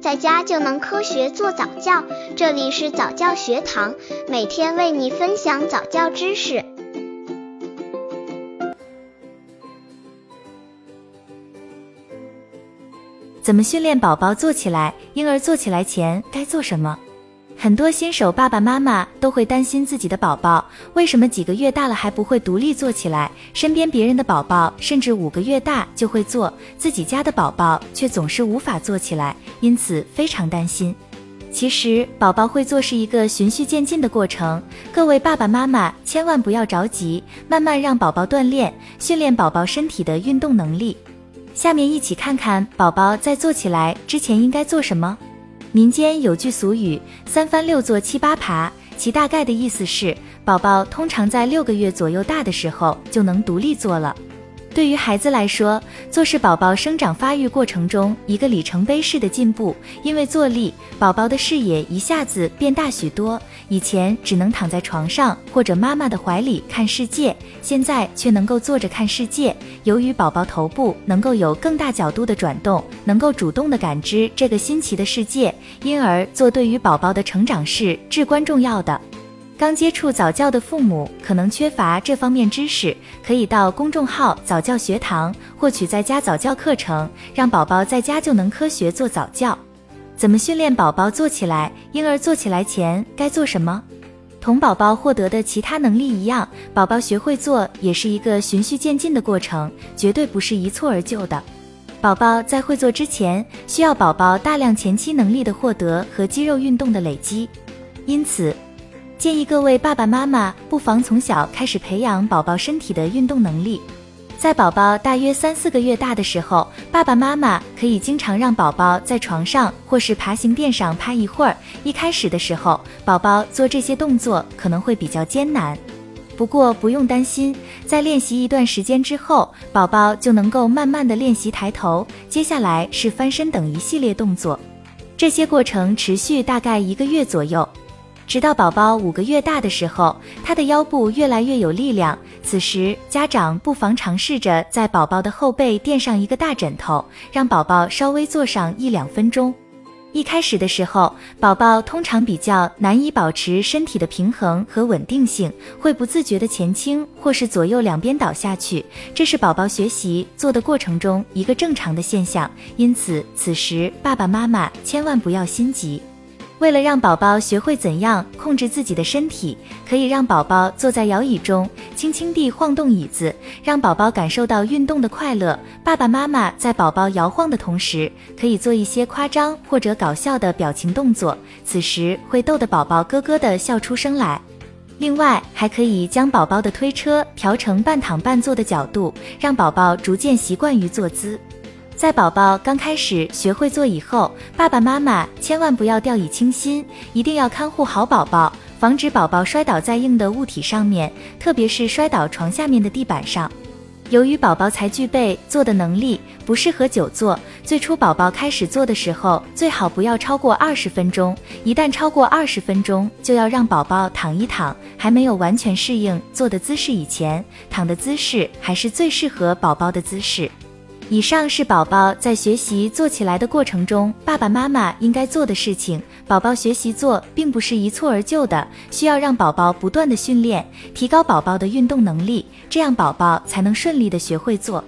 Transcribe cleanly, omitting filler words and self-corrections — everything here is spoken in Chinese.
在家就能科学做早教，这里是早教学堂，每天为你分享早教知识。怎么训练宝宝坐起来？婴儿坐起来前该做什么？很多新手爸爸妈妈都会担心自己的宝宝为什么几个月大了还不会独立坐起来，身边别人的宝宝甚至5个月大就会坐，自己家的宝宝却总是无法坐起来，因此非常担心。其实宝宝会坐是一个循序渐进的过程，各位爸爸妈妈千万不要着急，慢慢让宝宝锻炼，训练宝宝身体的运动能力。下面一起看看宝宝在坐起来之前应该做什么。民间有句俗语，3翻6坐7扒爬，其大概的意思是，宝宝通常在6个月左右大的时候就能独立坐了。对于孩子来说，坐是宝宝生长发育过程中一个里程碑式的进步，因为坐立，宝宝的视野一下子变大许多，以前只能躺在床上或者妈妈的怀里看世界，现在却能够坐着看世界。由于宝宝头部能够有更大角度的转动，能够主动地感知这个新奇的世界，因而坐对于宝宝的成长是至关重要的。刚接触早教的父母可能缺乏这方面知识，可以到公众号早教学堂获取在家早教课程，让宝宝在家就能科学做早教。怎么训练宝宝坐起来？婴儿坐起来前该做什么？同宝宝获得的其他能力一样，宝宝学会坐也是一个循序渐进的过程，绝对不是一蹴而就的。宝宝在会坐之前，需要宝宝大量前期能力的获得和肌肉运动的累积，因此建议各位爸爸妈妈不妨从小开始培养宝宝身体的运动能力。在宝宝大约3、4个月大的时候，爸爸妈妈可以经常让宝宝在床上或是爬行垫上趴一会儿。一开始的时候，宝宝做这些动作可能会比较艰难，不过不用担心，在练习一段时间之后，宝宝就能够慢慢的练习抬头，接下来是翻身等一系列动作。这些过程持续大概1个月左右，直到宝宝5个月大的时候，他的腰部越来越有力量，此时家长不妨尝试着在宝宝的后背垫上一个大枕头，让宝宝稍微坐上1-2分钟。一开始的时候，宝宝通常比较难以保持身体的平衡和稳定性，会不自觉的前倾或是左右两边倒下去，这是宝宝学习坐的过程中一个正常的现象，因此此时爸爸妈妈千万不要心急。为了让宝宝学会怎样控制自己的身体，可以让宝宝坐在摇椅中，轻轻地晃动椅子，让宝宝感受到运动的快乐。爸爸妈妈在宝宝摇晃的同时，可以做一些夸张或者搞笑的表情动作，此时会逗得宝宝咯咯地笑出声来。另外，还可以将宝宝的推车调成半躺半坐的角度，让宝宝逐渐习惯于坐姿。在宝宝刚开始学会坐以后，爸爸妈妈千万不要掉以轻心，一定要看护好宝宝，防止宝宝摔倒在硬的物体上面，特别是摔倒床下面的地板上。由于宝宝才具备坐的能力，不适合久坐，最初宝宝开始坐的时候，最好不要超过20分钟，一旦超过20分钟，就要让宝宝躺一躺，还没有完全适应坐的姿势以前，躺的姿势还是最适合宝宝的姿势。以上是宝宝在学习坐起来的过程中，爸爸妈妈应该做的事情。宝宝学习坐并不是一蹴而就的，需要让宝宝不断的训练，提高宝宝的运动能力，这样宝宝才能顺利的学会坐。